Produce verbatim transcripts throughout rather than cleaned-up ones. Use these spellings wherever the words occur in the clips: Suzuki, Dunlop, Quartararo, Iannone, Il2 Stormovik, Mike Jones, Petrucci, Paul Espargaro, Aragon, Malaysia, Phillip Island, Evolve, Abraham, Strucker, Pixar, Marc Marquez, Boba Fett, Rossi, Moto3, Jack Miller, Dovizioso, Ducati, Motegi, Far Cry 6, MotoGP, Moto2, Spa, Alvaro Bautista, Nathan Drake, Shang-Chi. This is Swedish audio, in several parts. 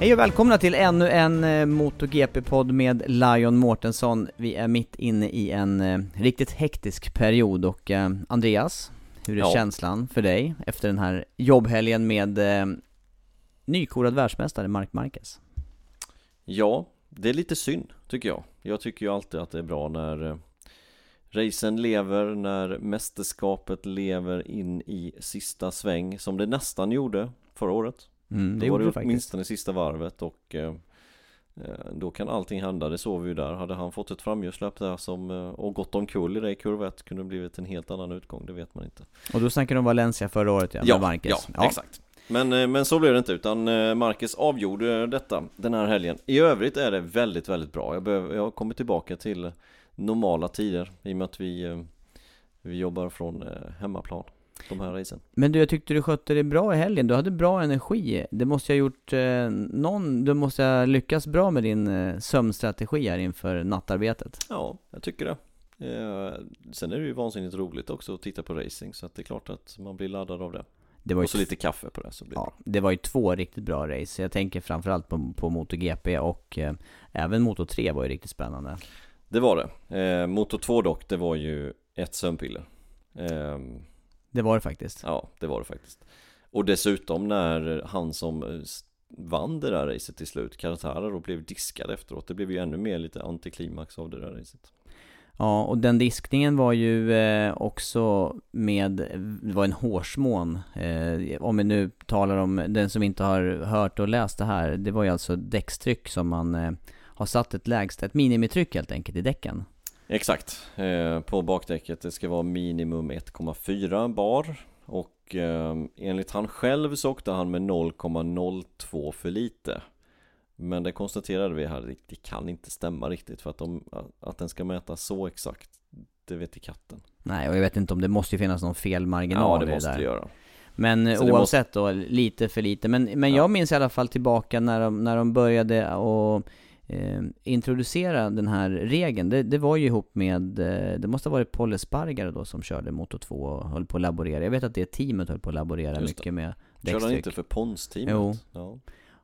Hej och välkomna till ännu en MotoGP-podd med Lion Mårtensson. Vi är mitt inne i en riktigt hektisk period och eh, Andreas, hur är ja. känslan för dig efter den här jobbhelgen med eh, nykorad världsmästare Marc Marquez? Ja, det är lite synd tycker jag. Jag tycker ju alltid att det är bra när eh, racen lever, när mästerskapet lever in i sista sväng som det nästan gjorde förra året. Mm, det då var det åtminstone i sista varvet och eh, då kan allting hända. Det såg vi ju där. Hade han fått ett framhjulsläpp där som, och gått omkull i det i kurvet, kunde det blivit en helt annan utgång, det vet man inte. Och då snackade de Valencia förra året ja, ja, med ja, ja. exakt. Men, men så blev det inte, utan Marquez avgjorde detta den här helgen. I övrigt är det väldigt, väldigt bra. Jag, behöver, jag har kommit tillbaka till normala tider i och med att vi, vi jobbar från hemmaplan. De här racen. Men du, jag tyckte du skötte det bra i helgen. Du hade bra energi. Det måste jag gjort eh, någon. Du måste jag lyckas bra med din eh, sömnstrategi här inför nattarbetet. Ja, jag tycker det. Eh, sen är det ju vansinnigt roligt också att titta på racing, så att det är klart att man blir laddad av det. Det var ju och så t- lite kaffe på det så blir ja, det. Det var ju två riktigt bra race. Jag tänker framförallt på, på MotoGP och eh, även Moto tre var ju riktigt spännande. Det var det. Eh, Moto två dock, det var ju ett sömnpiller. Eh, Det var det faktiskt. Ja, det var det faktiskt. Och dessutom när han som vann det där racet till slut, Quartararo, och blev diskad efteråt, det blev ju ännu mer lite antiklimax av det där racet. Ja, och den diskningen var ju också med, det var en hårsmån. Om vi nu talar om den som inte har hört och läst det här, det var ju alltså däckstryck som man har satt ett lägsta, ett minimitryck helt enkelt i däcken. Exakt, eh, på bakdäcket det ska vara minimum ett komma fyra bar och eh, enligt han själv så åkte han med noll komma noll två för lite. Men det konstaterade vi här, det kan inte stämma riktigt för att, de, att den ska mäta så exakt, det vet i katten. Nej, och jag vet inte om det måste finnas någon felmarginal. Ja, det måste det, det göra. Men så oavsett måste... då, lite för lite. Men, men jag ja. minns i alla fall tillbaka när de, när de började och... Eh, introducera den här regeln, det, det var ju ihop med eh, det måste ha varit Paul Espargaro då som körde Moto två och höll på att laborera. Jag vet att det teamet höll på att laborera mycket med däckstryck. Körde inte för Pons-teamet? Jo. Ja.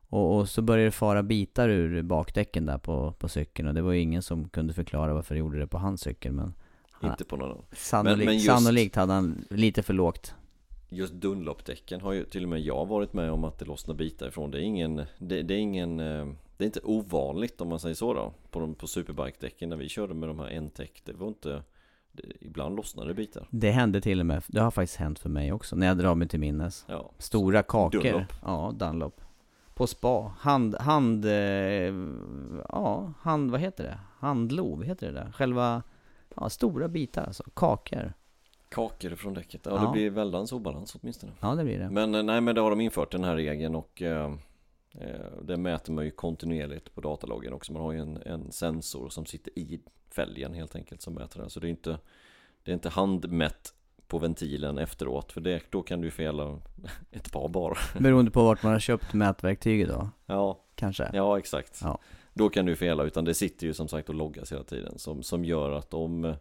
Och, och så började det fara bitar ur bakdäcken där på, på cykeln och det var ju ingen som kunde förklara varför det gjorde det på hans cykel, men han, inte på någon sannolikt, men, men just, sannolikt hade han lite för lågt. Just Dunlop-däcken har ju till och med jag varit med om att det lossnar bitar ifrån. Det är ingen, det, det är ingen eh, det är inte ovanligt om man säger så då på, de, på superbike-däcken när vi körde med de här N-Tech, det var inte det, ibland lossnade bitar. Det hände till och med, det har faktiskt hänt för mig också när jag drar mig till minnes. Ja. Stora kakor. Dunlop. Ja, Dunlop. På spa. Hand, hand, ja, hand, vad heter det? Handlov heter det där. Själva, ja, stora bitar alltså, kakor. Kakor från däcket, ja, ja. Det blir väldans obalans åtminstone. Ja, det blir det. Men nej, men det har de infört den här regeln och... Eh, Det mäter man ju kontinuerligt på dataloggen också. Man har ju en, en sensor som sitter i fälgen helt enkelt som mäter det. Så det är inte, det är inte handmätt på ventilen efteråt, för det, då kan du fela ett par bar. Beroende på vart man har köpt mätverktyget då? Ja, kanske. Ja, exakt. Ja. Då kan du fela, utan det sitter ju som sagt och loggas hela tiden som, som gör att om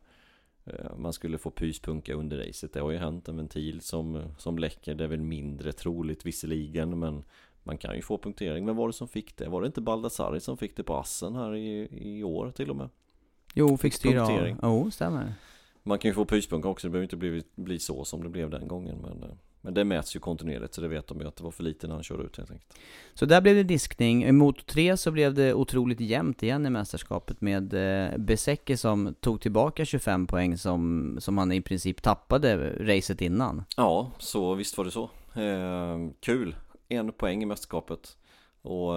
man skulle få pyspunka under racet, det har ju hänt, en ventil som, som läcker, det är väl mindre troligt visserligen, men man kan ju få punktering. Men var det som fick det? Var det inte Baldassari som fick det på Assen här i, i år till och med? Jo, fick styra punktering. Jo, stämmer. Man kan ju få pyspunka också, det behöver inte bli, bli så som det blev den gången, men, men det mäts ju kontinuerligt, så det vet de ju att det var för lite när han körde ut helt enkelt. Så där blev det diskning. I Moto tre så blev det otroligt jämnt igen i mästerskapet med Bezzecchi som tog tillbaka tjugofem poäng som, som han i princip tappade racet innan. Ja, så visst var det så. Eh, kul. En poäng i mästerskapet. Och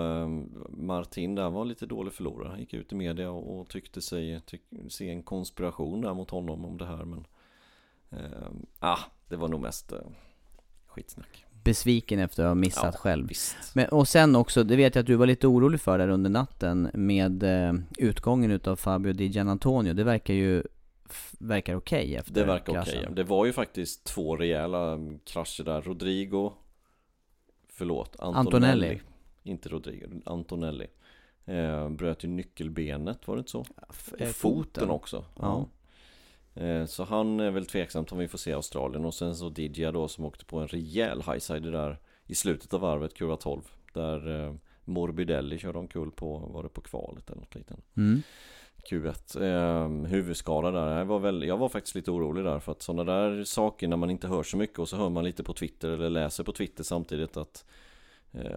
Martin där var lite dålig förlorare. Han gick ut i media och tyckte sig tyck, se en konspiration där mot honom om det här. Men eh, ah, det var nog mest eh, skitsnack. Besviken efter att ha missat ja, själv. Men, och sen också, det vet jag att du var lite orolig för där under natten med eh, utgången av Fabio Di Gianantonio. Det verkar ju f- verkar okej okay efter det verkar kraschen. Okay. Det var ju faktiskt två rejäla krascher där. Rodrigo, förlåt, Antonelli. Antonelli. Inte Rodrigo, Antonelli eh, bröt ju nyckelbenet, var det inte så? Ja, f- foten. foten också. Ja. Eh, så han är väl tveksamt om vi får se Australien. Och sen så Digia då som åkte på en rejäl highside där i slutet av varvet, kurva tolv. Där eh, Morbidelli körde omkull på, var det på kvalet eller något liknande. Mm. Q ett. Eh, huvudskada där. Jag var, väl, jag var faktiskt lite orolig där, för att sådana där saker när man inte hör så mycket och så hör man lite på Twitter eller läser på Twitter samtidigt att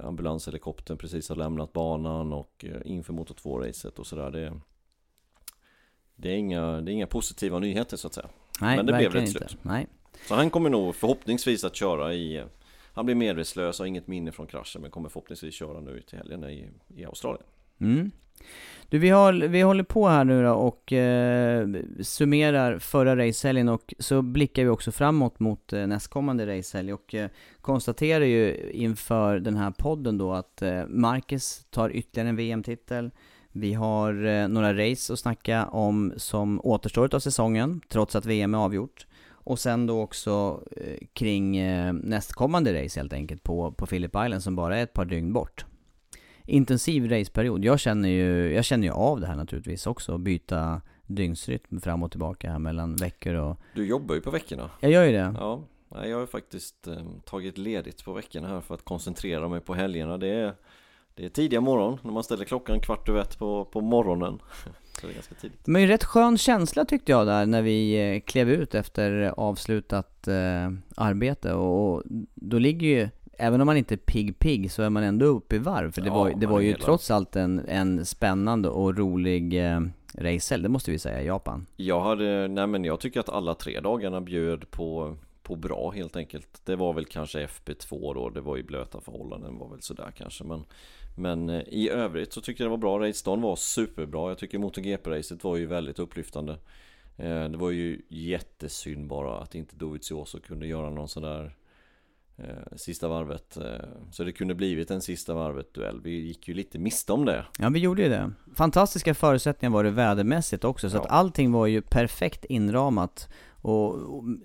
ambulanshelikoptern precis har lämnat banan och inför Moto två-racet och sådär. Det, det, är inga, det är inga positiva nyheter så att säga. Nej, men det blev det till slut. Nej. Så han kommer nog förhoppningsvis att köra i... Han blir medvetslös och har inget minne från kraschen, men kommer förhoppningsvis köra nu till helgen i, i Australien. Mm. Du, vi, har, vi håller på här nu då och eh, summerar förra racehelgen, och så blickar vi också framåt mot eh, nästkommande racehelg och eh, konstaterar ju inför den här podden då att eh, Marquez tar ytterligare en V M-titel. Vi har eh, några race att snacka om som återstår av säsongen trots att V M är avgjort, och sen då också eh, kring eh, nästkommande race helt enkelt på, på Phillip Island som bara är ett par dygn bort. Intensiv raceperiod. Jag känner ju jag känner ju av det här naturligtvis också, byta dygnsrytm fram och tillbaka här mellan veckor och... Du jobbar ju på veckorna. Jag gör ju det. Ja, jag har ju faktiskt eh, tagit ledigt på veckorna här för att koncentrera mig på helgerna. Det är det är tidiga morgon när man ställer klockan kvart över ett på på morgonen. Så det är ganska tidigt. Men en rätt skön känsla tyckte jag där när vi eh, klev ut efter avslutat eh, arbete, och, och då ligger ju... Även om man inte är pigg-pigg så är man ändå uppe i varv. För det ja, var, det var ju hela... trots allt en, en spännande och rolig eh, racehelg, det måste vi säga, i Japan. Jag, hade, nej men jag tycker att alla tre dagarna bjöd på, på bra helt enkelt. Det var väl kanske F P två då, det var ju blöta förhållanden, var väl sådär kanske. Men, men i övrigt så tyckte jag det var bra. Racedagen var superbra. Jag tycker MotoGP-racet var ju väldigt upplyftande. Eh, det var ju jättesynd bara att inte Dovizioso kunde göra någon sån där... sista varvet, så det kunde blivit en sista varvet duell. Vi gick ju lite miste om det. Ja, vi gjorde ju det. Fantastiska förutsättningar var det vädermässigt också, så ja. Att allting var ju perfekt inramat och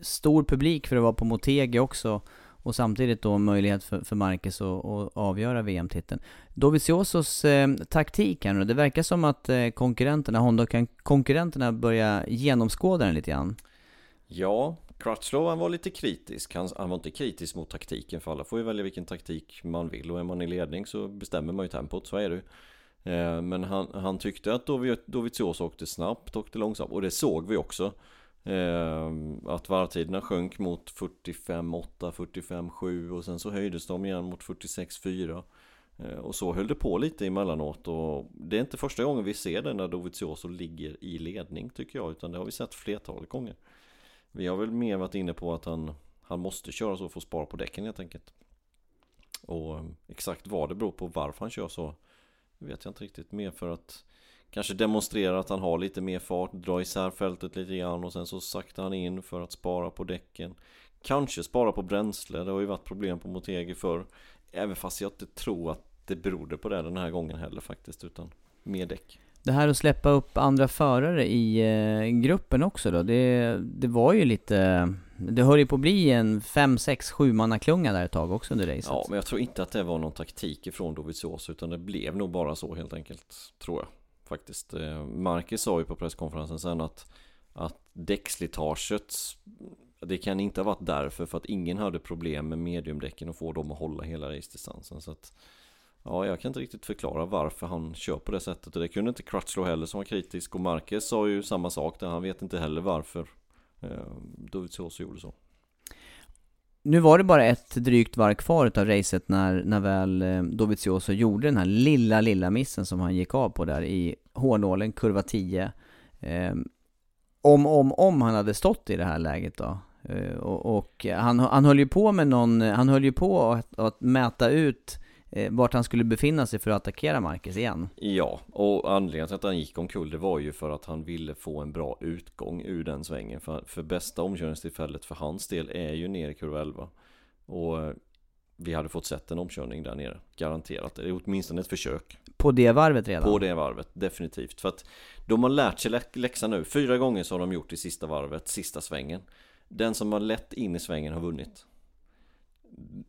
stor publik för att vara på Motegi också, och samtidigt då möjlighet för, för Marquez att, att avgöra V M-titeln. Doviziosos eh, taktik här nu, det verkar som att eh, konkurrenterna, Honda kan konkurrenterna börja genomskåda den lite grann. Ja, Crutchlow, han var lite kritisk. Han, han var inte kritisk mot taktiken, för alla får ju välja vilken taktik man vill, och är man i ledning så bestämmer man ju tempot, så är det ju. Eh, men han, han tyckte att Dovizioso åkte snabbt, åkte långsamt, och det såg vi också. Eh, att varvtiderna sjönk mot fyrtiofem åtta, fyrtiofem sju, och sen så höjdes de igen mot fyrtiosex fyra. Eh, och så höll det på lite emellanåt, och det är inte första gången vi ser det när Dovizioso ligger i ledning tycker jag, utan det har vi sett flertalet gånger. Vi har väl mer varit inne på att han, han måste köra så för att spara på däcken helt enkelt. Och exakt vad det beror på, varför han kör så, vet jag inte riktigt. Mer för att kanske demonstrera att han har lite mer fart, dra isär fältet lite grann och sen så saktar han in för att spara på däcken. Kanske spara på bränsle, det har ju varit problem på Motegi förr. Även fast jag inte tror att det berodde på det den här gången heller faktiskt, utan mer däck. Det här att släppa upp andra förare i eh, gruppen också då, det, det var ju lite, det höll ju på att bli en fem sex sju mannaklunga där ett tag också under racet. Ja, men jag tror inte att det var någon taktik ifrån Dovizioso, utan det blev nog bara så helt enkelt, tror jag faktiskt. eh, Marquez sa ju på presskonferensen sen att, att däckslitaget, det kan inte ha varit därför, för att ingen hade problem med mediumdäcken och få dem att hålla hela race-distansen. Så att ja, jag kan inte riktigt förklara varför han kör på det sättet. Och det kunde inte Crutchlow heller som var kritisk. Och Marquez sa ju samma sak där. Han vet inte heller varför eh, Dovizioso gjorde så. Nu var det bara ett drygt varv kvar av racet när, när väl eh, Dovizioso gjorde den här lilla, lilla missen som han gick av på där i hårnålen, kurva tio. Eh, om, om, om han hade stått i det här läget då. Eh, och och han, han höll ju på med någon, han höll ju på att, att mäta ut vart han skulle befinna sig för att attackera Marquez igen. Ja, och anledningen till att han gick omkull, det var ju för att han ville få en bra utgång ur den svängen. För, för bästa omkörningstillfället för hans del är ju ner i kurva elva. Och vi hade fått sett en omkörning där nere, garanterat. Det är åtminstone ett försök. På det varvet redan? På det varvet, definitivt. För att de har lärt sig lä- läxa nu. Fyra gånger så har de gjort i sista varvet, sista svängen. Den som har lett in i svängen har vunnit.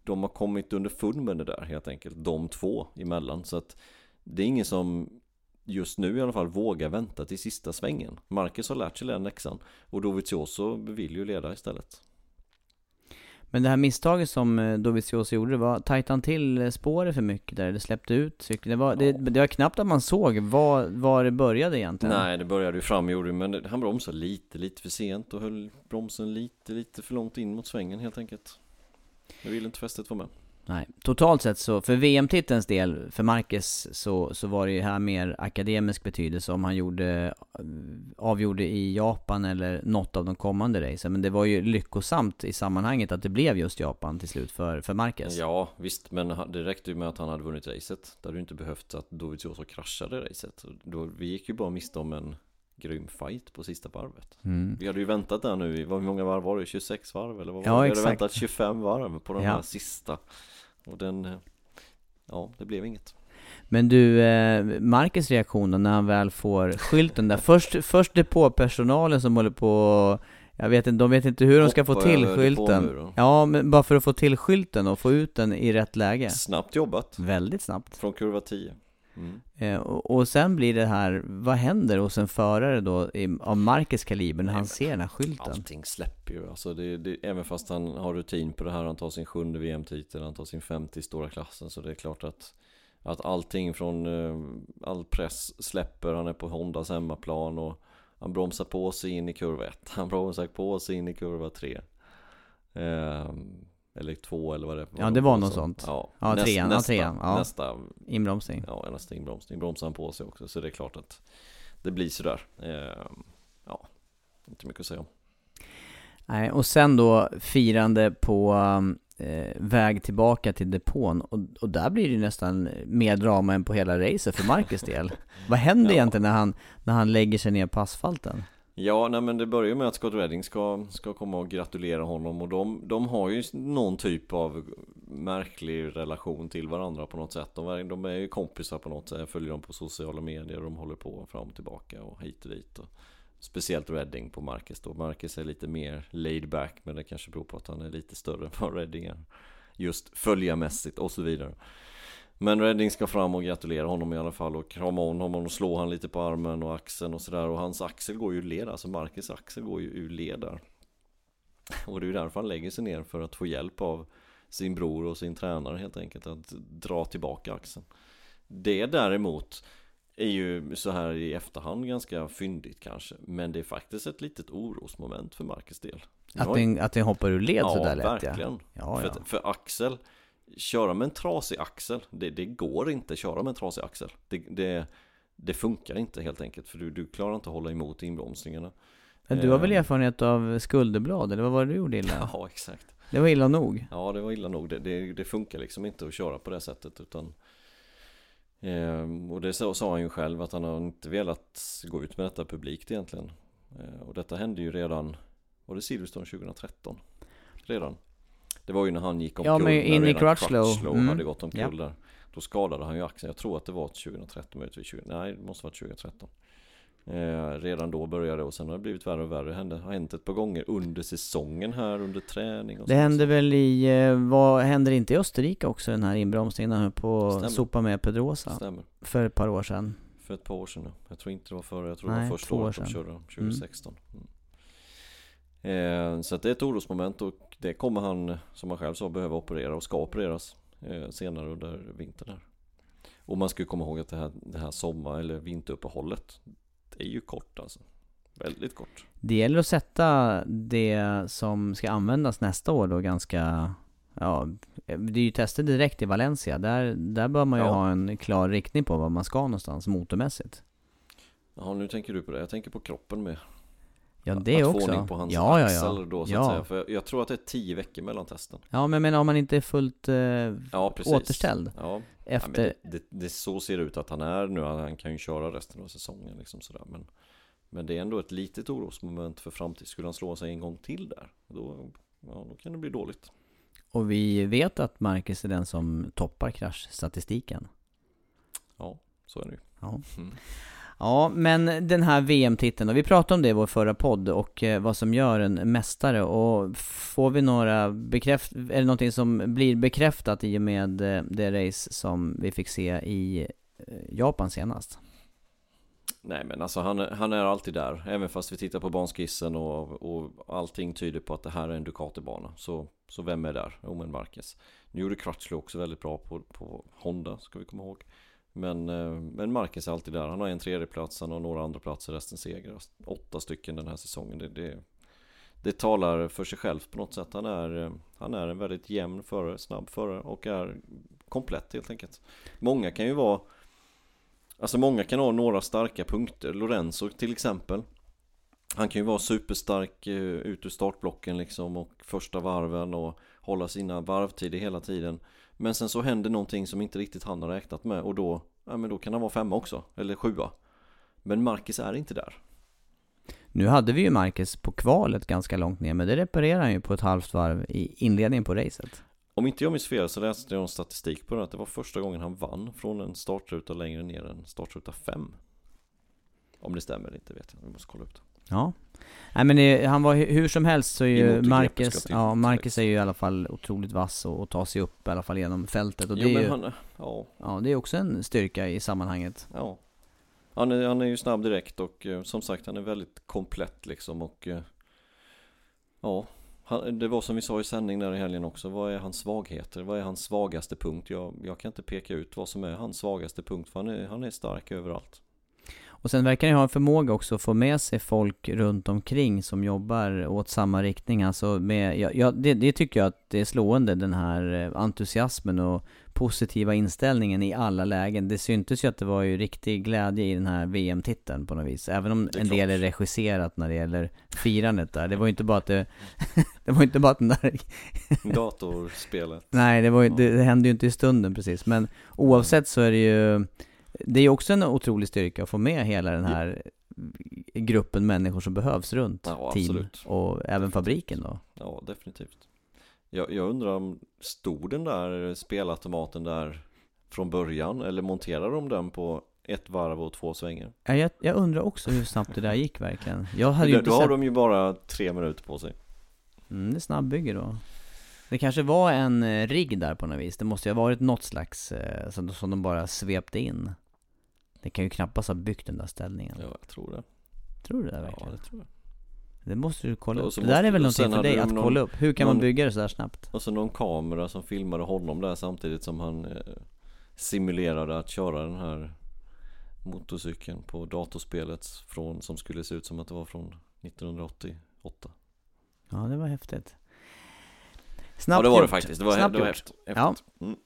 De har kommit under full med det där helt enkelt, de två emellan, så att det är ingen som just nu i alla fall vågar vänta till sista svängen. Marquez har lärt sig den läxan och Dovizioso vill ju leda istället. Men det här misstaget som Dovizioso gjorde, var tajtan till spåret för mycket där, det släppte ut cykeln. Det var, ja. det, det var knappt att man såg var, var det började egentligen. Nej, det började ju framgjorde, men det, han bromsade lite, lite för sent och höll bromsen lite, lite för långt in mot svängen helt enkelt. Jag vill inte fästet vara med. Nej, totalt sett så för V M-titelns del för Marquez så, så var det ju här mer akademisk betydelse om han gjorde, avgjorde i Japan eller något av de kommande racen. Men det var ju lyckosamt i sammanhanget att det blev just Japan till slut för, för Marquez. Ja visst, men det räckte ju med att han hade vunnit racet. Det hade ju inte behövt att Dovizioso kraschade racet. Då, vi gick ju bara miste om en grym fight på sista varvet. Mm. Vi hade ju väntat där nu, hur många varv var det? tjugosex varv eller vad var det? Ja, vi hade exakt. Väntat tjugofem varv på den ja. här sista. Och den, ja, det blev inget. Men du, eh, Marcus reaktion då, när han väl får skylten där. först, först depåpersonalen som håller på, jag vet inte, de vet inte hur de ska Hoppa, få till skylten. Ja, men bara för att få till skylten och få ut den i rätt läge. Snabbt jobbat. Väldigt snabbt. Från kurva tio. Mm. Och sen blir det här, vad händer hos en förare då av Marquez kaliber när han ser den här skylten? Allting släpper ju alltså det, det, även fast han har rutin på det här, han tar sin sjunde V M-titel, han tar sin femte i stora klassen, så det är klart att, att allting från all press släpper. Han är på Hondas hemmaplan och han bromsar på sig in i kurva ett, han bromsar på sig in i kurva tre ehm eller två eller vad det var. Ja, det var något sånt. Ja, ja näst, trean, nästa, trean. Ja. nästa inbromsning. Ja, nästa inbromsning. Bromsar han på sig också, så det är klart att det blir så där. Eh, ja, inte mycket att säga om. Nej, och sen då firande på eh, väg tillbaka till depån och, och där blir det nästan mer drama än på hela racet för Marcus del. Vad händer ja. egentligen när han, när han lägger sig ner på asfalten? Ja, nej, men det börjar ju med att Scott Redding ska, ska komma och gratulera honom, och de, de har ju någon typ av märklig relation till varandra på något sätt. De, de är ju kompisar på något sätt. Jag följer dem på sociala medier och de håller på fram och tillbaka och hit och dit. Och speciellt Redding på Marquez då. Marquez är lite mer laid back, men det kanske beror på att han är lite större än vad Redding är. Just följarmässigt och så vidare. Men Redding ska fram och gratulera honom i alla fall och krama honom och slå han lite på armen och axeln och sådär. Och hans axel går ju led, alltså Marcus axel går ju ur led där. Och det är ju därför han lägger sig ner, för att få hjälp av sin bror och sin tränare helt enkelt att dra tillbaka axeln. Det däremot är ju så här i efterhand ganska fyndigt kanske, men det är faktiskt ett litet orosmoment för Marcus del. Att den, att den hoppar ur led ja, sådär lätt. Verkligen. Ja, verkligen. För, för axel... Köra med en trasig axel, det, det går inte köra med en trasig axel. Det, det, det funkar inte helt enkelt, för du, du klarar inte att hålla emot inbromsningarna. Men du har väl erfarenhet av skulderblad, eller vad var det du gjorde illa? Ja, exakt. Det var illa nog. Ja, det var illa nog. Det, det, det funkar liksom inte att köra på det sättet. Utan, eh, och det sa, sa han ju själv, att han har inte velat gå ut med detta publikt egentligen. Eh, och detta hände ju redan, var det Silverstone tjugohundratretton? Redan. Det var ju när han gick omkull. Ja, men in i Crutchlow. Crutchlow mm. hade gått omkull där. Då skadade han ju axeln. Jag tror att det var tjugotretton. Nej, det måste vara tjugotretton. Eh, redan då började det, och sen har det blivit värre och värre. Det hände, har hänt ett par gånger under säsongen här, under träning. Och det hände väl i, vad händer inte i Österrike också, den här inbromsningen på Stämmer. Sopa med Pedrosa. Stämmer. För ett par år sedan. För ett par år sedan, ja. Jag tror inte det var förra, jag tror Nej, det var första året de körde, tjugosexton. Mm. Mm. Eh, så att det är ett orosmoment, och det kommer han, som han själv sa, behöva operera och ska opereras eh, senare under vintern här. Och man ska ju komma ihåg att det här, det här sommar- eller vinteruppehållet är ju kort alltså. Väldigt kort. Det gäller att sätta det som ska användas nästa år då ganska, ja, det är ju testet direkt i Valencia. Där, där bör man ju ja. ha en klar riktning på vad man ska någonstans motormässigt. Ja, nu tänker du på det. Jag tänker på kroppen med. Ja, det att också. Att få ordning på hans ja, ja, ja. axel då, så ja. att säga. För jag tror att det är tio veckor mellan testen. Ja, men, men om man inte är fullt eh, ja, återställd. Ja, efter... ja men det, det, det så ser det ut att han är nu. Han kan ju köra resten av säsongen. Liksom sådär. Men, men det är ändå ett litet orosmoment för framtid. Skulle han slå sig en gång till där, då, ja, då kan det bli dåligt. Och vi vet att Marquez är den som toppar kraschstatistiken. Ja, så är det ju. Ja. Mm. Ja, men den här V M-titeln, och vi pratade om det i vår förra podd och vad som gör en mästare, och får vi några bekräft är det någonting som blir bekräftat i och med det race som vi fick se i Japan senast? Nej, men alltså han, han är alltid där, även fast vi tittar på banskissen och, och allting tyder på att det här är en Ducati-bana, så, så vem är där? Jo, men Marquez. Nu gjorde Crutchlow också väldigt bra på, på Honda, ska vi komma ihåg. Men, men Marquez är alltid där. Han har en tredje plats, han har några andra platser, resten segrar. Åtta stycken den här säsongen. Det, det, det talar för sig själv på något sätt. Han är, han är en väldigt jämn förare, snabb förare, och är komplett helt enkelt. Många kan ju vara... Alltså många kan ha några starka punkter. Lorenzo till exempel. Han kan ju vara superstark ut ur startblocken liksom, och första varven och hålla sina varvtider hela tiden. Men sen så händer någonting som inte riktigt han har räknat med, och då, ja, men då kan han vara femma också, eller sjua. Men Marquez är inte där. Nu hade vi ju Marquez på kvalet ganska långt ner, men det reparerar han ju på ett halvt varv i inledningen på racet. Om inte jag minns fel så läste jag någon statistik på det, att det var första gången han vann från en startruta längre ner än startruta fem. Om det stämmer eller inte vet jag, vi måste kolla upp det. Ja, nej, men det, han var hur som helst så är ju Marquez, ja, Marquez är ju i alla fall otroligt vass och, och tar sig upp i alla fall genom fältet, och det, jo, är ju, han är, ja. Ja, det är också en styrka i sammanhanget. Ja, han är, han är ju snabb direkt, och som sagt han är väldigt komplett liksom, och ja, han, det var som vi sa i sändning där i helgen också, vad är hans svagheter, vad är hans svagaste punkt? Jag, jag kan inte peka ut vad som är hans svagaste punkt, för han är, han är stark överallt. Och sen verkar han ha en förmåga också att få med sig folk runt omkring som jobbar åt samma riktning. Alltså med, ja, ja, det, det tycker jag att det är slående, den här entusiasmen och positiva inställningen i alla lägen. Det syntes ju att det var ju riktig glädje i den här V M-titeln på något vis. Även om en del är regisserat när det gäller firandet där. Det var ju inte bara att det, det var inte bara att den där datorspelet. Nej, det, var ju, det, det hände ju inte i stunden precis. Men oavsett så är det ju... Det är också en otrolig styrka att få med hela den här gruppen människor som behövs runt, ja, team och även fabriken då. Ja, definitivt. Jag, jag undrar om stod den där spelautomaten där från början, eller monterade de den på ett varv och två svängar? Ja, jag, jag undrar också hur snabbt det där gick verkligen. Jag hade ju inte då sett... har de ju bara tre minuter på sig. Mm, det är snabbbygger då. Det kanske var en rigg där på något vis. Det måste ju ha varit något slags som, som de bara svepte in. Det kan ju knappast ha byggt den där ställningen. Ja, jag tror det. Tror du det verkligen? Ja, det tror jag. Det måste du kolla upp. Det där är väl någonting för dig att någon, kolla upp. Hur kan någon, man bygga det så här snabbt? Och så någon kamera som filmade honom där samtidigt som han eh, simulerade att köra den här motorcykeln på datorspelet från, som skulle se ut som att det var från nittonhundraåttioåtta. Ja, det var häftigt. Snabbt ja, det var det faktiskt. Det var, snabbt det var häftigt. häftigt. Ja. Mm.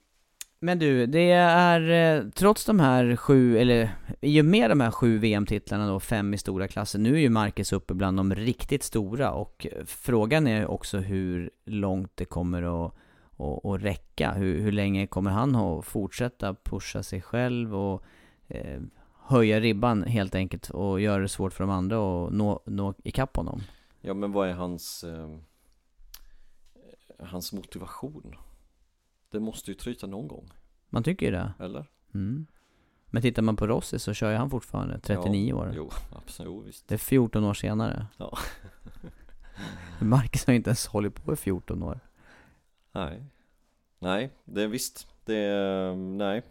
Men du, det är trots de här sju, eller i och med de här sju V M-titlarna då, fem i stora klasser, nu är ju Marquez uppe bland de riktigt stora, och frågan är också hur långt det kommer att, att, att räcka. Hur, hur länge kommer han att fortsätta pusha sig själv och eh, höja ribban helt enkelt och göra det svårt för de andra att nå, nå ikapp honom? Ja, men vad är hans... Eh... hans motivation. Det måste ju tryta någon gång. Man tycker ju det. Eller? Mm. Men tittar man på Rossi så kör ju han fortfarande trettionio ja, år. Jo, absolut. Visst. Det är fjorton år senare. Ja. Marcus har inte ens hållit på i fjorton år. Nej. Nej, det är visst. Det är, nej.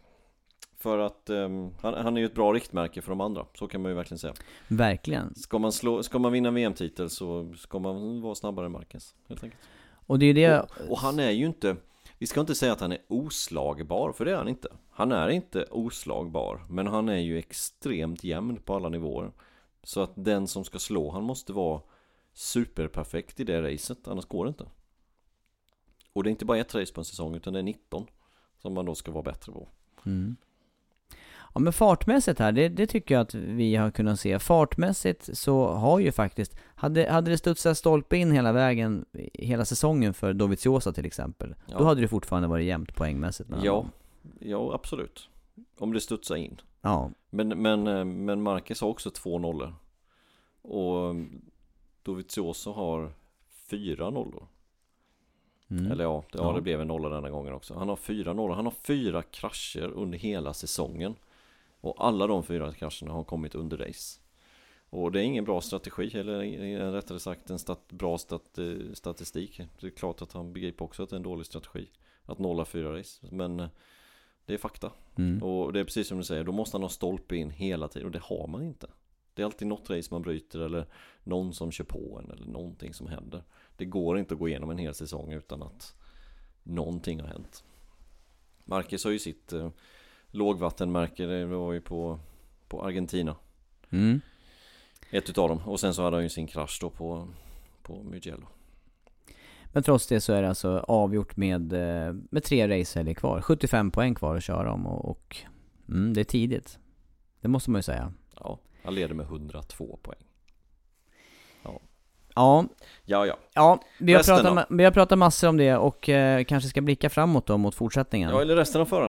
För att um, han, han är ju ett bra riktmärke för de andra. Så kan man ju verkligen säga. Verkligen. Ska man, slå, ska man vinna V M-titel så ska man vara snabbare än Marquez. Helt enkelt. Och, det är det... och, och han är ju inte... Vi ska inte säga att han är oslagbar, för det är han inte. Han är inte oslagbar, men han är ju extremt jämn på alla nivåer. Så att den som ska slå, han måste vara superperfekt i det racet, annars går det inte. Och det är inte bara ett race på en säsong, utan det är nitton som man då ska vara bättre på. Mm. Ja, men fartmässigt här, det, det tycker jag att vi har kunnat se. Fartmässigt så har ju faktiskt, hade, hade det studsat stolpe in hela vägen, hela säsongen för Dovizioso till exempel, ja. Då hade det fortfarande varit jämnt poängmässigt. Ja, ja, absolut. Om det studsar in. Ja. Men, men, men Marquez har också två nollor. Och Dovizioso har fyra nollor. Mm. Eller ja det, ja, det blev en nolla denna gången också. Han har fyra nollor. Han har fyra krascher under hela säsongen. Och alla de fyra krascherna har kommit under race. Och det är ingen bra strategi, eller rättare sagt en stat, bra stat, statistik. Det är klart att han begriper också att det är en dålig strategi att nolla fyra race. Men det är fakta. Mm. Och det är precis som du säger, då måste han ha stolpe in hela tiden. Och det har man inte. Det är alltid något race man bryter eller någon som kör på en eller någonting som händer. Det går inte att gå igenom en hel säsong utan att någonting har hänt. Marquez har ju sitt eh, lågvattenmärke, det var ju på, på Argentina. Mm. Ett utav dem. Och sen så hade han ju sin krasch då på, på Mugello. Men trots det så är det alltså avgjort med, med tre racehelger kvar. sjuttiofem poäng kvar att köra om och, och mm, det är tidigt. Det måste man ju säga. Ja, han leder med etthundratvå poäng. Ja. Ja, ja, ja. ja vi, har pratat, av... vi har pratat massor om det och eh, kanske ska blicka framåt då mot fortsättningen. Ja, eller resten av föraren.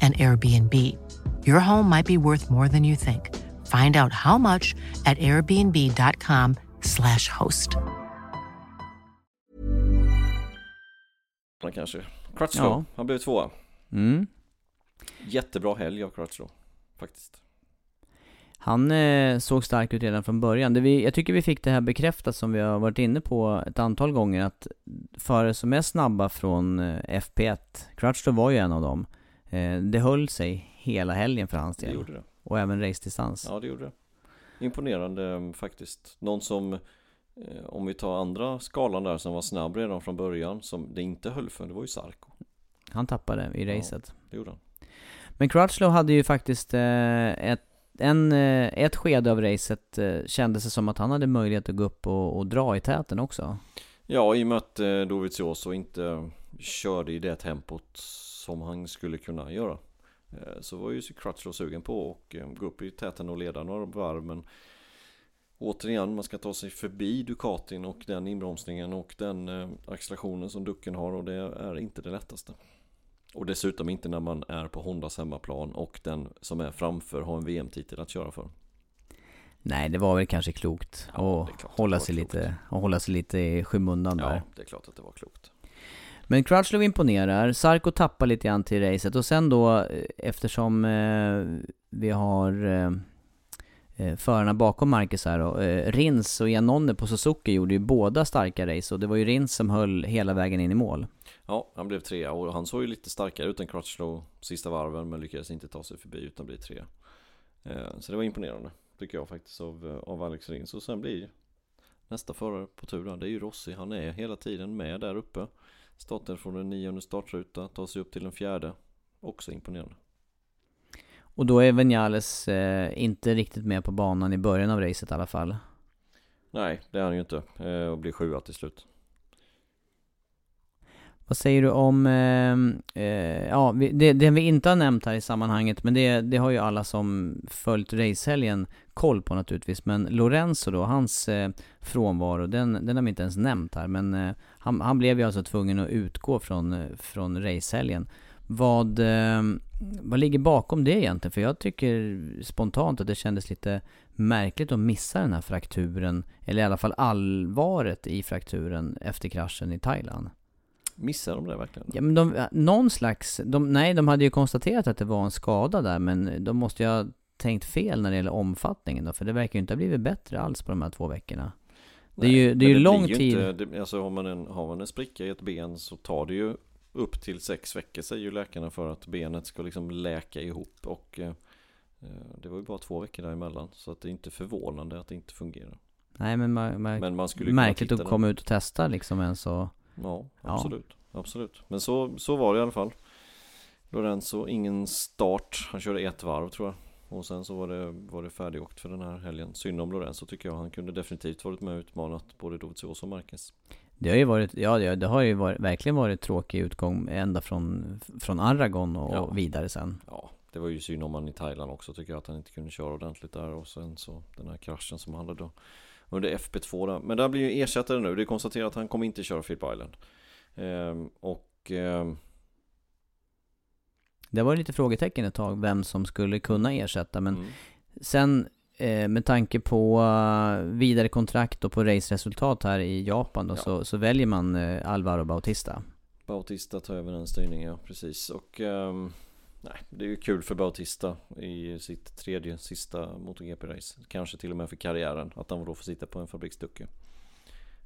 an Airbnb. Your home might be worth more than you think. Find out how much at airbnb dot com slash host. Kanske. Crutchlow, ja. Han blev tvåa. Mm. Jättebra helg av Crutchlow, faktiskt. Han eh, såg stark ut redan från början. Det vi, jag tycker vi fick det här bekräftat som vi har varit inne på ett antal gånger, att förare som är snabba från eh, F P ett, Crutchlow var ju en av dem. Eh, det höll sig hela helgen för hans del. Det det. Och även racedistans. Ja, det gjorde det. Imponerande faktiskt. Någon som, eh, om vi tar andra skalan där, som var snabb redan från början, som det inte höll för, det var ju Zarco. Han tappade i racet. Ja, det gjorde han. Men Crutchlow hade ju faktiskt eh, ett En, ett skede av racet kändes det som att han hade möjlighet att gå upp och, och dra i täten också. Ja, i och med att Dovizioso inte körde i det tempot som han skulle kunna göra, så var ju Crutchlow sugen på att gå upp i täten och leda några varv, men återigen, man ska ta sig förbi Ducatin och den inbromsningen och den eh, accelerationen som ducken har, och det är inte det lättaste. Och dessutom inte när man är på Hondas hemmaplan och den som är framför har en V M-titel att köra för. Nej, det var väl kanske klokt att ja, hålla sig klokt. lite och hålla sig lite i skymundan ja, där. Ja, det är klart att det var klokt. Men Crutchlow imponerar, Zarco tappar lite grann till racet, och sen då, eftersom eh, vi har eh, förarna bakom Marquez här då, eh, Rins och Iannone på Suzuki gjorde ju båda starka race, och det var ju Rins som höll hela vägen in i mål. Ja, han blev trea, och han såg ju lite starkare utan Crutchlow sista varven, men lyckades inte ta sig förbi utan blev trea. Eh, så det var imponerande, tycker jag faktiskt, av, av Alex Rins. Och sen blir nästa förare på turen, det är ju Rossi. Han är hela tiden med där uppe. Startar från den nionde startruta, tar sig upp till den fjärde. Också imponerande. Och då är Vinales eh, inte riktigt med på banan i början av racet i alla fall. Nej, det är han ju inte. Eh, och blir sjua till slut. Vad säger du om... Eh, eh, ja, det, det vi inte har nämnt här i sammanhanget, men det, det har ju alla som följt racehelgen koll på naturligtvis. Men Lorenzo då, hans eh, frånvaro, den, den har vi inte ens nämnt här. Men eh, han, han blev ju alltså tvungen att utgå från, från racehelgen. Vad, eh, vad ligger bakom det egentligen? För jag tycker spontant att det kändes lite märkligt att missa den här frakturen, eller i alla fall allvaret i frakturen efter kraschen i Thailand. Missar de det verkligen? Ja, men de, någon slags, de, nej, de hade ju konstaterat att det var en skada där, men de måste ju ha tänkt fel när det gäller omfattningen då, för det verkar ju inte ha blivit bättre alls på de här två veckorna. Nej, det är ju, det är ju det lång ju tid. Inte, det, alltså, har, man en, har man en spricka i ett ben så tar det ju upp till sex veckor, säger ju läkarna, för att benet ska liksom läka ihop, och eh, det var ju bara två veckor däremellan, så att det är inte förvånande att det inte fungerar. Nej, men, man, man, men man skulle märkligt att komma ut och testa liksom en så... Ja, absolut, ja. absolut. Men så, så var det i alla fall. Lorenzo, ingen start. Han körde ett varv, tror jag. Och sen så var det, var det färdigåkt för den här helgen. Synd om Lorenzo, tycker jag. Han kunde definitivt varit med och utmanat både Dovizioso och Marquez. Det har ju varit, ja, det har ju varit, verkligen varit tråkig utgång ända från, från Aragon och ja. vidare sen. Ja, det var ju synd om han i Thailand också, tycker jag, att han inte kunde köra ordentligt där. Och sen så den här kraschen som han hade då. Under F P två där. Men där blir ju ersättare nu. Det är konstaterat att han kommer inte köra Phillip Island. Ehm, och... Ehm... Det var lite frågetecken ett tag vem som skulle kunna ersätta. Men mm. sen eh, med tanke på vidare kontrakt och på raceresultat här i Japan då, ja. så, så väljer man eh, Alvaro Bautista. Bautista tar över den styrningen, ja, precis. Och... Ehm... Nej, det är ju kul för Bautista i sitt tredje, sista MotoGP-race. Kanske till och med för karriären, att han då får sitta på en fabriksducke.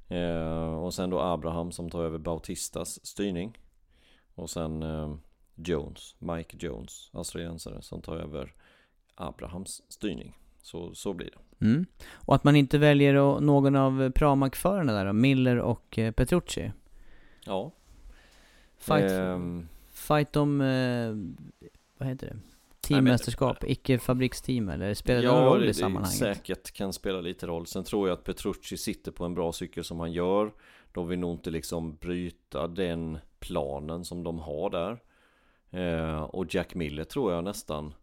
Eh, och sen då Abraham som tar över Bautistas styrning. Och sen eh, Jones, Mike Jones, australiensare, som tar över Abrahams styrning. Så, så blir det. Mm. Och att man inte väljer någon av Pramac-förarna där, Miller och Petrucci. Ja. Fight. Eh, Fight om, eh, vad heter det? Teammästerskap, icke-fabriksteam, eller spelar ja, roll i det, sammanhanget? Ja, säkert kan spela lite roll. Sen tror jag att Petrucci sitter på en bra cykel som han gör. De vill nog inte liksom bryta den planen som de har där. Eh, och Jack Miller tror jag nästan...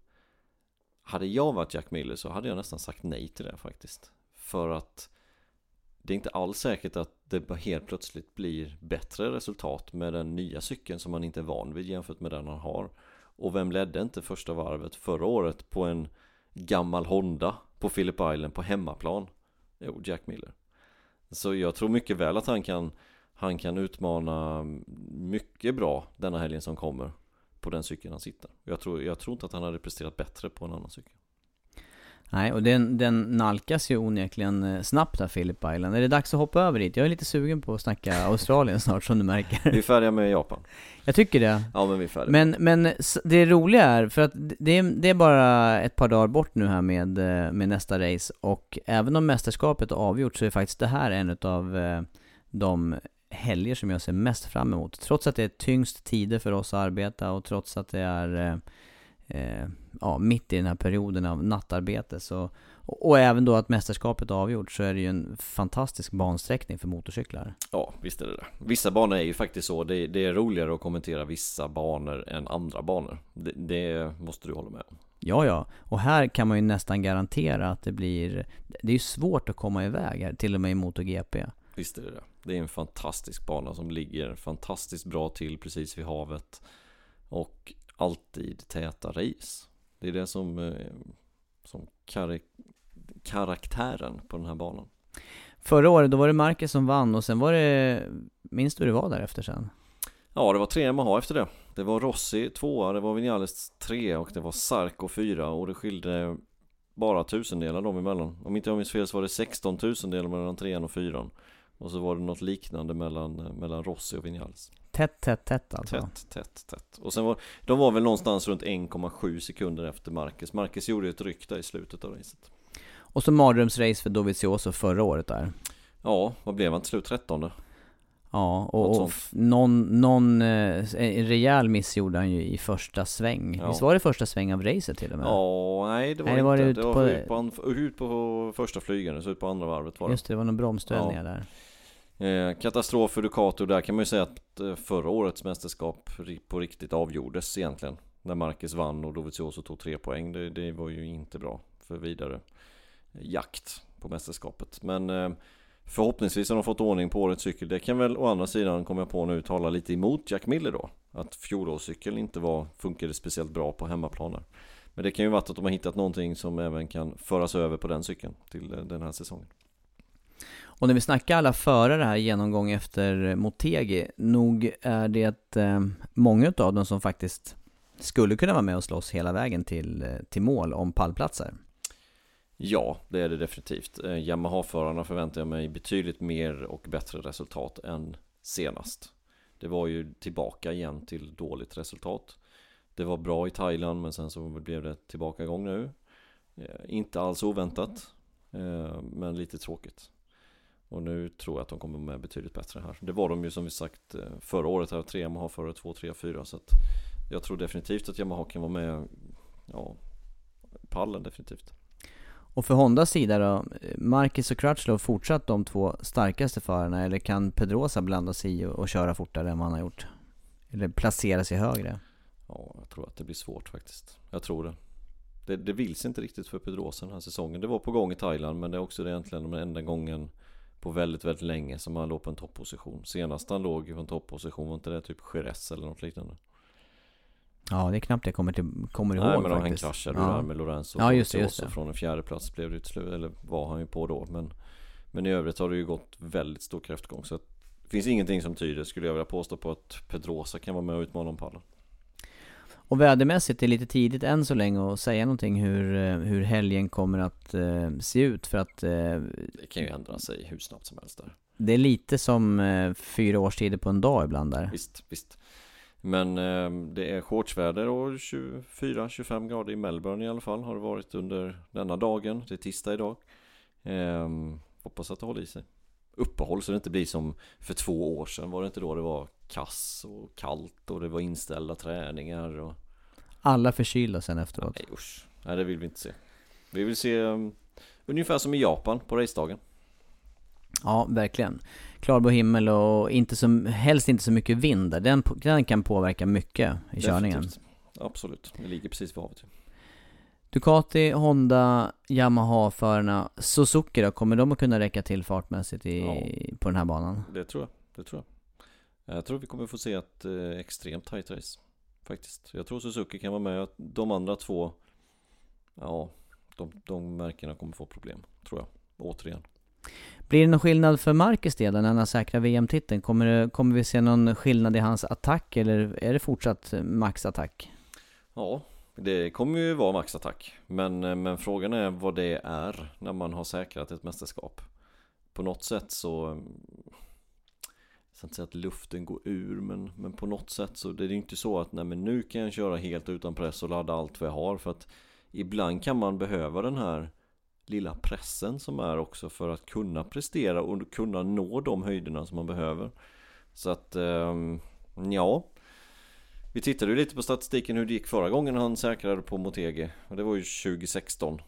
Hade jag varit Jack Miller så hade jag nästan sagt nej till det faktiskt. För att det är inte alls säkert att det helt plötsligt blir bättre resultat med den nya cykeln som man inte är van vid jämfört med den han har. Och vem ledde inte första varvet förra året på en gammal Honda på Phillip Island på hemmaplan? Jo, Jack Miller. Så jag tror mycket väl att han kan, han kan utmana mycket bra denna helgen som kommer på den cykeln han sitter. Jag tror, jag tror inte att han hade presterat bättre på en annan cykel. Nej, och den, den nalkas ju onekligen snabbt där, Phillip Island. Är det dags att hoppa över dit? Jag är lite sugen på att snacka Australien snart, som du märker. Vi är färdiga med Japan. Jag tycker det. Ja, men vi är färdiga. Men, men det roliga är, för att det, det är bara ett par dagar bort nu här med, med nästa race. Och även om mästerskapet är avgjort så är faktiskt det här en av de helger som jag ser mest fram emot. Trots att det är tyngst tider för oss att arbeta, och trots att det är... eh, ja, mitt i den här perioden av nattarbete. Så, och, och även då att mästerskapet avgjort, så är det ju en fantastisk bansträckning för motorcyklar. Ja, visst är det det. Vissa banor är ju faktiskt så. Det, det är roligare att kommentera vissa banor än andra banor. Det, det måste du hålla med om. Ja, ja. Och här kan man ju nästan garantera att det blir... Det är ju svårt att komma iväg här, till och med i MotoGP. Visst är det det. Det är en fantastisk bana som ligger fantastiskt bra till precis vid havet. Och alltid täta race. Det är det som, som kar- karaktären på den här banan. Förra året då var det Marquez som vann, och sen var det... Minns du hur det var därefter sen? Ja, det var tre Yamaha efter det. Det var Rossi tvåa, det var Vinales tre och det var Zarco fyra. Och det skilde bara tusendelar dem emellan. Om inte jag minns fel så var det sexton tusendelar mellan trean och fyran. Och så var det något liknande mellan, mellan Rossi och Vinales. Tätt, tätt, tätt alltså. Tätt, tätt, tätt. Och sen var de var väl någonstans runt en komma sju sekunder efter Marquez. Marquez gjorde ett ryck där i slutet av racet. Och så mardrömsrace för Dovizioso förra året där. Ja, vad blev han till slut? trettonde? Ja, och, och f- någon, någon eh, rejäl miss gjorde han ju i första sväng. Ja. Visst var det första sväng av racet till och med? Ja, nej det var nej, inte. Det var, det ut, det var på... Ut, på an... ut på första flygaren, så ut på andra varvet var det. Just det, det var någon bromsstödningar ja. där. Eh, katastrof för Ducati, och där kan man ju säga att förra årets mästerskap på riktigt avgjordes egentligen. När Marquez vann och Dovizioso tog tre poäng. Det, det var ju inte bra för vidare jakt på mästerskapet. Men... Eh, förhoppningsvis har de fått ordning på årets cykel. Det kan väl å andra sidan, kommer jag på nu, tala lite emot Jack Miller då. Att fjolårscykeln inte var, funkade speciellt bra på hemmaplaner. Men det kan ju vara att de har hittat någonting som även kan föras över på den cykeln till den här säsongen. Och när vi snackar alla förare här genomgång efter Motegi, nog är det eh, många av dem som faktiskt skulle kunna vara med och slåss hela vägen till, till mål om pallplatser. Ja, det är det definitivt. Yamaha-förarna förväntar jag mig betydligt mer och bättre resultat än senast. Det var ju tillbaka igen till dåligt resultat. Det var bra i Thailand, men sen så blev det tillbaka igång nu. Inte alls oväntat, men lite tråkigt. Och nu tror jag att de kommer med betydligt bättre här. Det var de ju som vi sagt förra året här, tre Yamaha förra två, tre, fyra. Så att jag tror definitivt att Yamaha kan vara med, ja, pallen definitivt. Och för Hondas sida då, Marquez och Crutchlow fortsatt de två starkaste förarna, eller kan Pedrosa blanda sig i och köra fortare än vad han har gjort? Eller placera sig högre? Ja, jag tror att det blir svårt faktiskt. Jag tror det. Det, det vill sig inte riktigt för Pedrosa den här säsongen. Det var på gång i Thailand, men det är också egentligen den enda gången på väldigt, väldigt länge som han låg på en topposition. Senast han låg på en topposition var inte det typ Jerez eller något liknande. Ja, det är knappt jag kommer, till, kommer ihåg. Nej, men då han kraschade ja. där med Lorenzo. Ja, just det, just det. Från en fjärde plats blev det till slut, eller var han ju på då. Men, men i övrigt har det ju gått väldigt stor kräftgång. Så att, det finns ingenting som tyder, skulle jag vilja påstå, på att Pedrosa kan vara med och utmana om pallen. Och vädermässigt är det lite tidigt än så länge att säga någonting hur, hur helgen kommer att eh, se ut. För att, eh, det kan ju ändra sig hur snabbt som helst där. Det är lite som eh, fyra årstider på en dag ibland där. Visst, visst. Men eh, det är shortsväder och tjugofyra till tjugofem grader i Melbourne i alla fall har det varit under denna dagen. Det är tisdag idag. Eh, hoppas att det håller i sig. Uppehåll så det inte blir som för två år sedan. Var det inte då det var kass och kallt och det var inställda träningar? Och... Alla förkylda sen efteråt. Nej, usch. Nej, det vill vi inte se. Vi vill se um, ungefär som i Japan på racedagen. Ja, verkligen. Klarblå himmel och inte som, helst inte så mycket vind där. Den, den kan påverka mycket i körningen. Definitivt. Absolut, det ligger precis vid havet. Ducati, Honda, Yamaha-förarna, Suzuki då, kommer de att kunna räcka till fartmässigt i, ja. på den här banan? Det tror jag, det tror jag. Jag tror vi kommer få se ett eh, extremt tight race faktiskt. Jag tror Suzuki kan vara med. De andra två, ja, de, de märkena kommer få problem, tror jag, återigen. Blir det någon skillnad för Marquez del när han säkrar V M-titeln? Kommer, det, kommer vi se någon skillnad i hans attack, eller är det fortsatt maxattack? Ja, det kommer ju vara maxattack. Men, men frågan är vad det är när man har säkrat ett mästerskap. På något sätt så... Jag ska inte säga att luften går ur, men, men på något sätt så det är det inte så att nej, men nu kan jag köra helt utan press och ladda allt vad jag har. För att ibland kan man behöva den här... lilla pressen som är också för att kunna prestera och kunna nå de höjderna som man behöver. Så att, ja, Vi tittade ju lite på statistiken hur det gick förra gången han säkrade på Motegi, och det var ju tjugo sexton.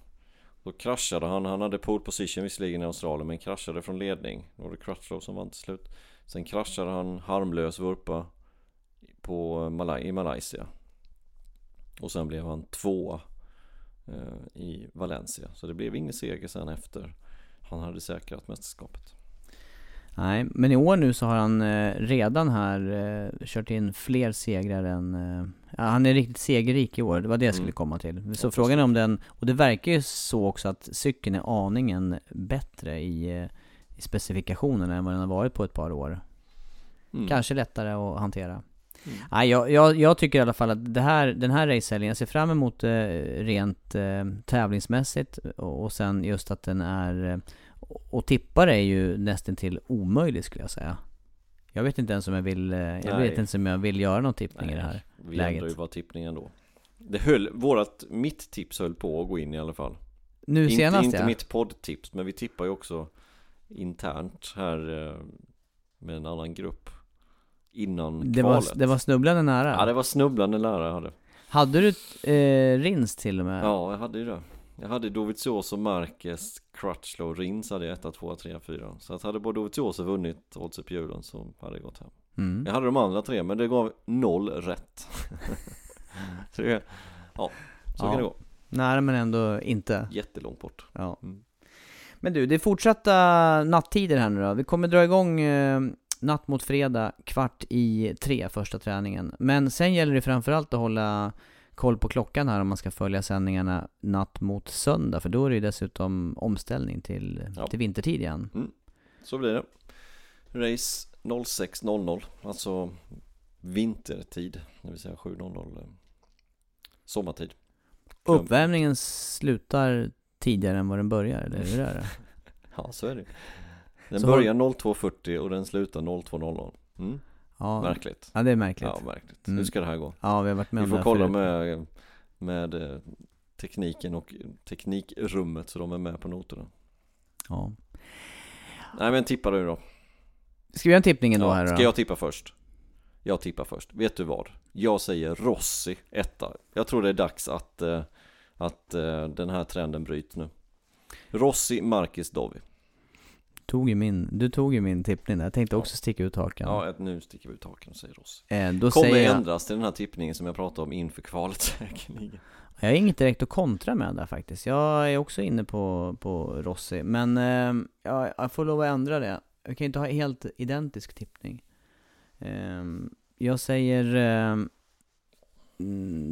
Då kraschade han, han hade pole position visserligen i Australien, men kraschade från ledning. Då var det Crutchlow som vann till slut. Sen kraschade han harmlös vurpa på Malai- i Malaysia. Och sen blev han tvåa eh, i Valencia. Så det blev ingen seger sen efter han hade säkrat mästerskapet. Nej, men i år nu så har han eh, redan här eh, kört in fler segrar än... Eh, han är riktigt segerrik i år, det var det jag skulle mm. komma till. Så ja, frågan är om den... Och det verkar ju så också att cykeln är aningen bättre i, eh, i specifikationerna än vad den har varit på ett par år. Mm. Kanske lättare att hantera. Mm. Nej, jag, jag, jag tycker i alla fall att det här, den här racehelgen, jag ser fram emot eh, rent eh, tävlingsmässigt och, och sen just att den är... Eh, och tippar är ju nästan till omöjligt skulle jag säga. Jag vet inte ens om jag vill jag Nej. vet inte om jag vill göra någon tippning. Nej, i det här vi läget. Vi ändrar ju bara tippningen då. Det höll vårat mitt tips höll på att gå in i alla fall. Nu inte, senast inte ja. mitt poddtips, men vi tippar ju också internt här med en annan grupp innan det kvalet. Var, det var snubblande nära. Ja, det var snubblande nära hade. Hade du eh, Rins till och med? Ja, jag hade ju det. Jag hade Dovizioso, Marquez, Crutchlow, Rins hade jag ett, två, tre, fyra. Så att hade både Dovizioso vunnit odds på julen så hade jag gått hem. Mm. Jag hade de andra tre, men det gav noll rätt. så det, ja, så ja. kan det gå. Nej, men ändå inte. Jättelångt bort. Ja. Mm. Men du, det är fortsatta nattider här nu då. Vi kommer dra igång eh, natt mot fredag, kvart i tre, första träningen. Men sen gäller det framförallt att hålla... koll på klockan här om man ska följa sändningarna natt mot söndag, för då är det ju dessutom omställning till, ja. till vintertid igen. Mm. Så blir det. Race sex, alltså vintertid, det vill säga sju, sommartid. Glöm. Uppvärmningen slutar tidigare än vad den börjar, eller hur är det? Ja, så är det. Den så börjar två fyrtio och den slutar två. Mm. Ja, märkligt. Ja, det är märkligt. Ja, märkligt. Mm. Nu ska det här gå. Ja, vi har varit med vi får kolla med, med tekniken och teknikrummet så de är med på noterna. Ja. Nej, men tippar du då? Ska vi göra en tippningen då? Ja, här, ska då? jag tippa först? Jag tippar först. Vet du vad? Jag säger Rossi etta. Jag tror det är dags att, att den här trenden bryts nu. Rossi, Marquez, Dovi. Tog ju min, du tog ju min tippning där. Jag tänkte också ja. sticka ut hakan. Ja, nu sticker vi ut hakan och säger oss. Eh, då Kommer säger jag... ändras till den här tippningen som jag pratade om inför kvalet säkerligen. Jag är inget direkt att kontra med där faktiskt. Jag är också inne på, på Rossi. Men eh, jag, jag får lov att ändra det. Jag kan inte ha helt identisk tippning. Eh, jag säger... Eh,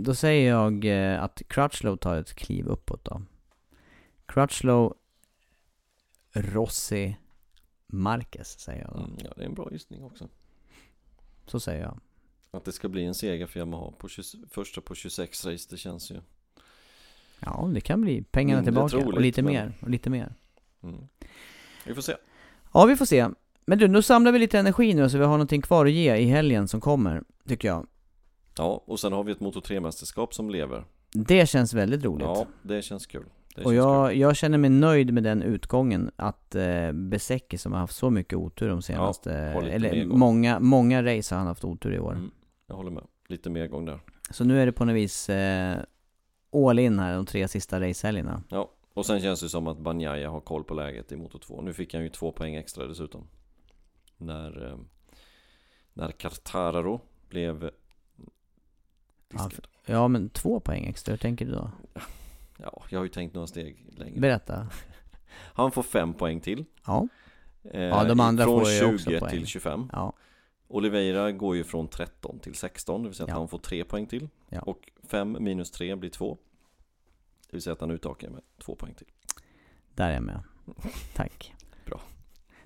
då säger jag eh, att Crutchlow tar ett kliv uppåt då. Crutchlow, Rossi, Marquez säger jag. Mm, ja, det är en bra gissning också. Så säger jag. Att det ska bli en seger för Yamaha på tjugo, första på tjugosex race, det känns ju. Ja, det kan bli pengarna mm, tillbaka troligt, och lite men... mer och lite mer. Mm. Vi får se. Ja, vi får se. Men du, nu samlar vi lite energi nu så vi har någonting kvar att ge i helgen som kommer, tycker jag. Ja, och sen har vi ett Moto tre-mästerskap som lever. Det känns väldigt roligt. Ja, det känns kul. Och jag, jag känner mig nöjd med den utgången att eh, Bezzecchi som har haft så mycket otur de senaste ja, eller många, många race har han haft otur i år. Mm, jag håller med, lite mer gång där. Så nu är det på något vis eh, all in här de tre sista racehelgerna. Ja, och sen känns det som att Bagnaia har koll på läget i Moto två. Nu fick han ju två poäng extra dessutom. När eh, när Quartararo blev diskad. Ja, men två poäng extra, hur tänker du då? Ja, jag har ju tänkt några steg längre. Berätta. Han får fem poäng till. Ja. Ja, de andra från får ju också poäng. Till tjugofem. Ja. Oliveira går ju från tretton till sexton, det vill säga att ja. han får tre poäng till. Ja. Och fem minus tre blir två. Det vill säga att han uttakar med två poäng till. Där är jag med. Tack. Bra.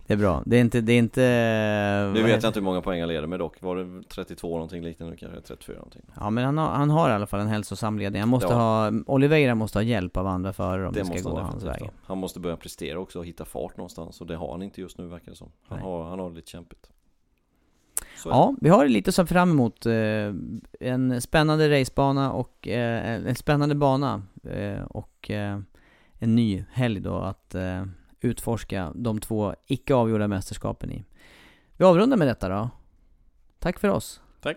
Det är bra. Det är inte... Det är inte nu vet jag inte hur många poäng han leder med dock. Var det trettiotvå någonting liknande? Kanske trettiofyra någonting. Ja, men han har, han har i alla fall en hälsosam ledning. Han måste ja. ha, Oliveira måste ha hjälp av andra förare om det, det ska gå han hans väg. Han måste börja prestera också och hitta fart någonstans. Och det har han inte just nu verkar det som. Han, har, han har lite kämpigt. Så ja, vi har lite som fram emot. Eh, en spännande racebana och eh, en spännande bana. Eh, och eh, en ny helg då att... Eh, utforska de två icke avgjorda mästerskapen i. Vi avrundar med detta då. Tack för oss. Tack.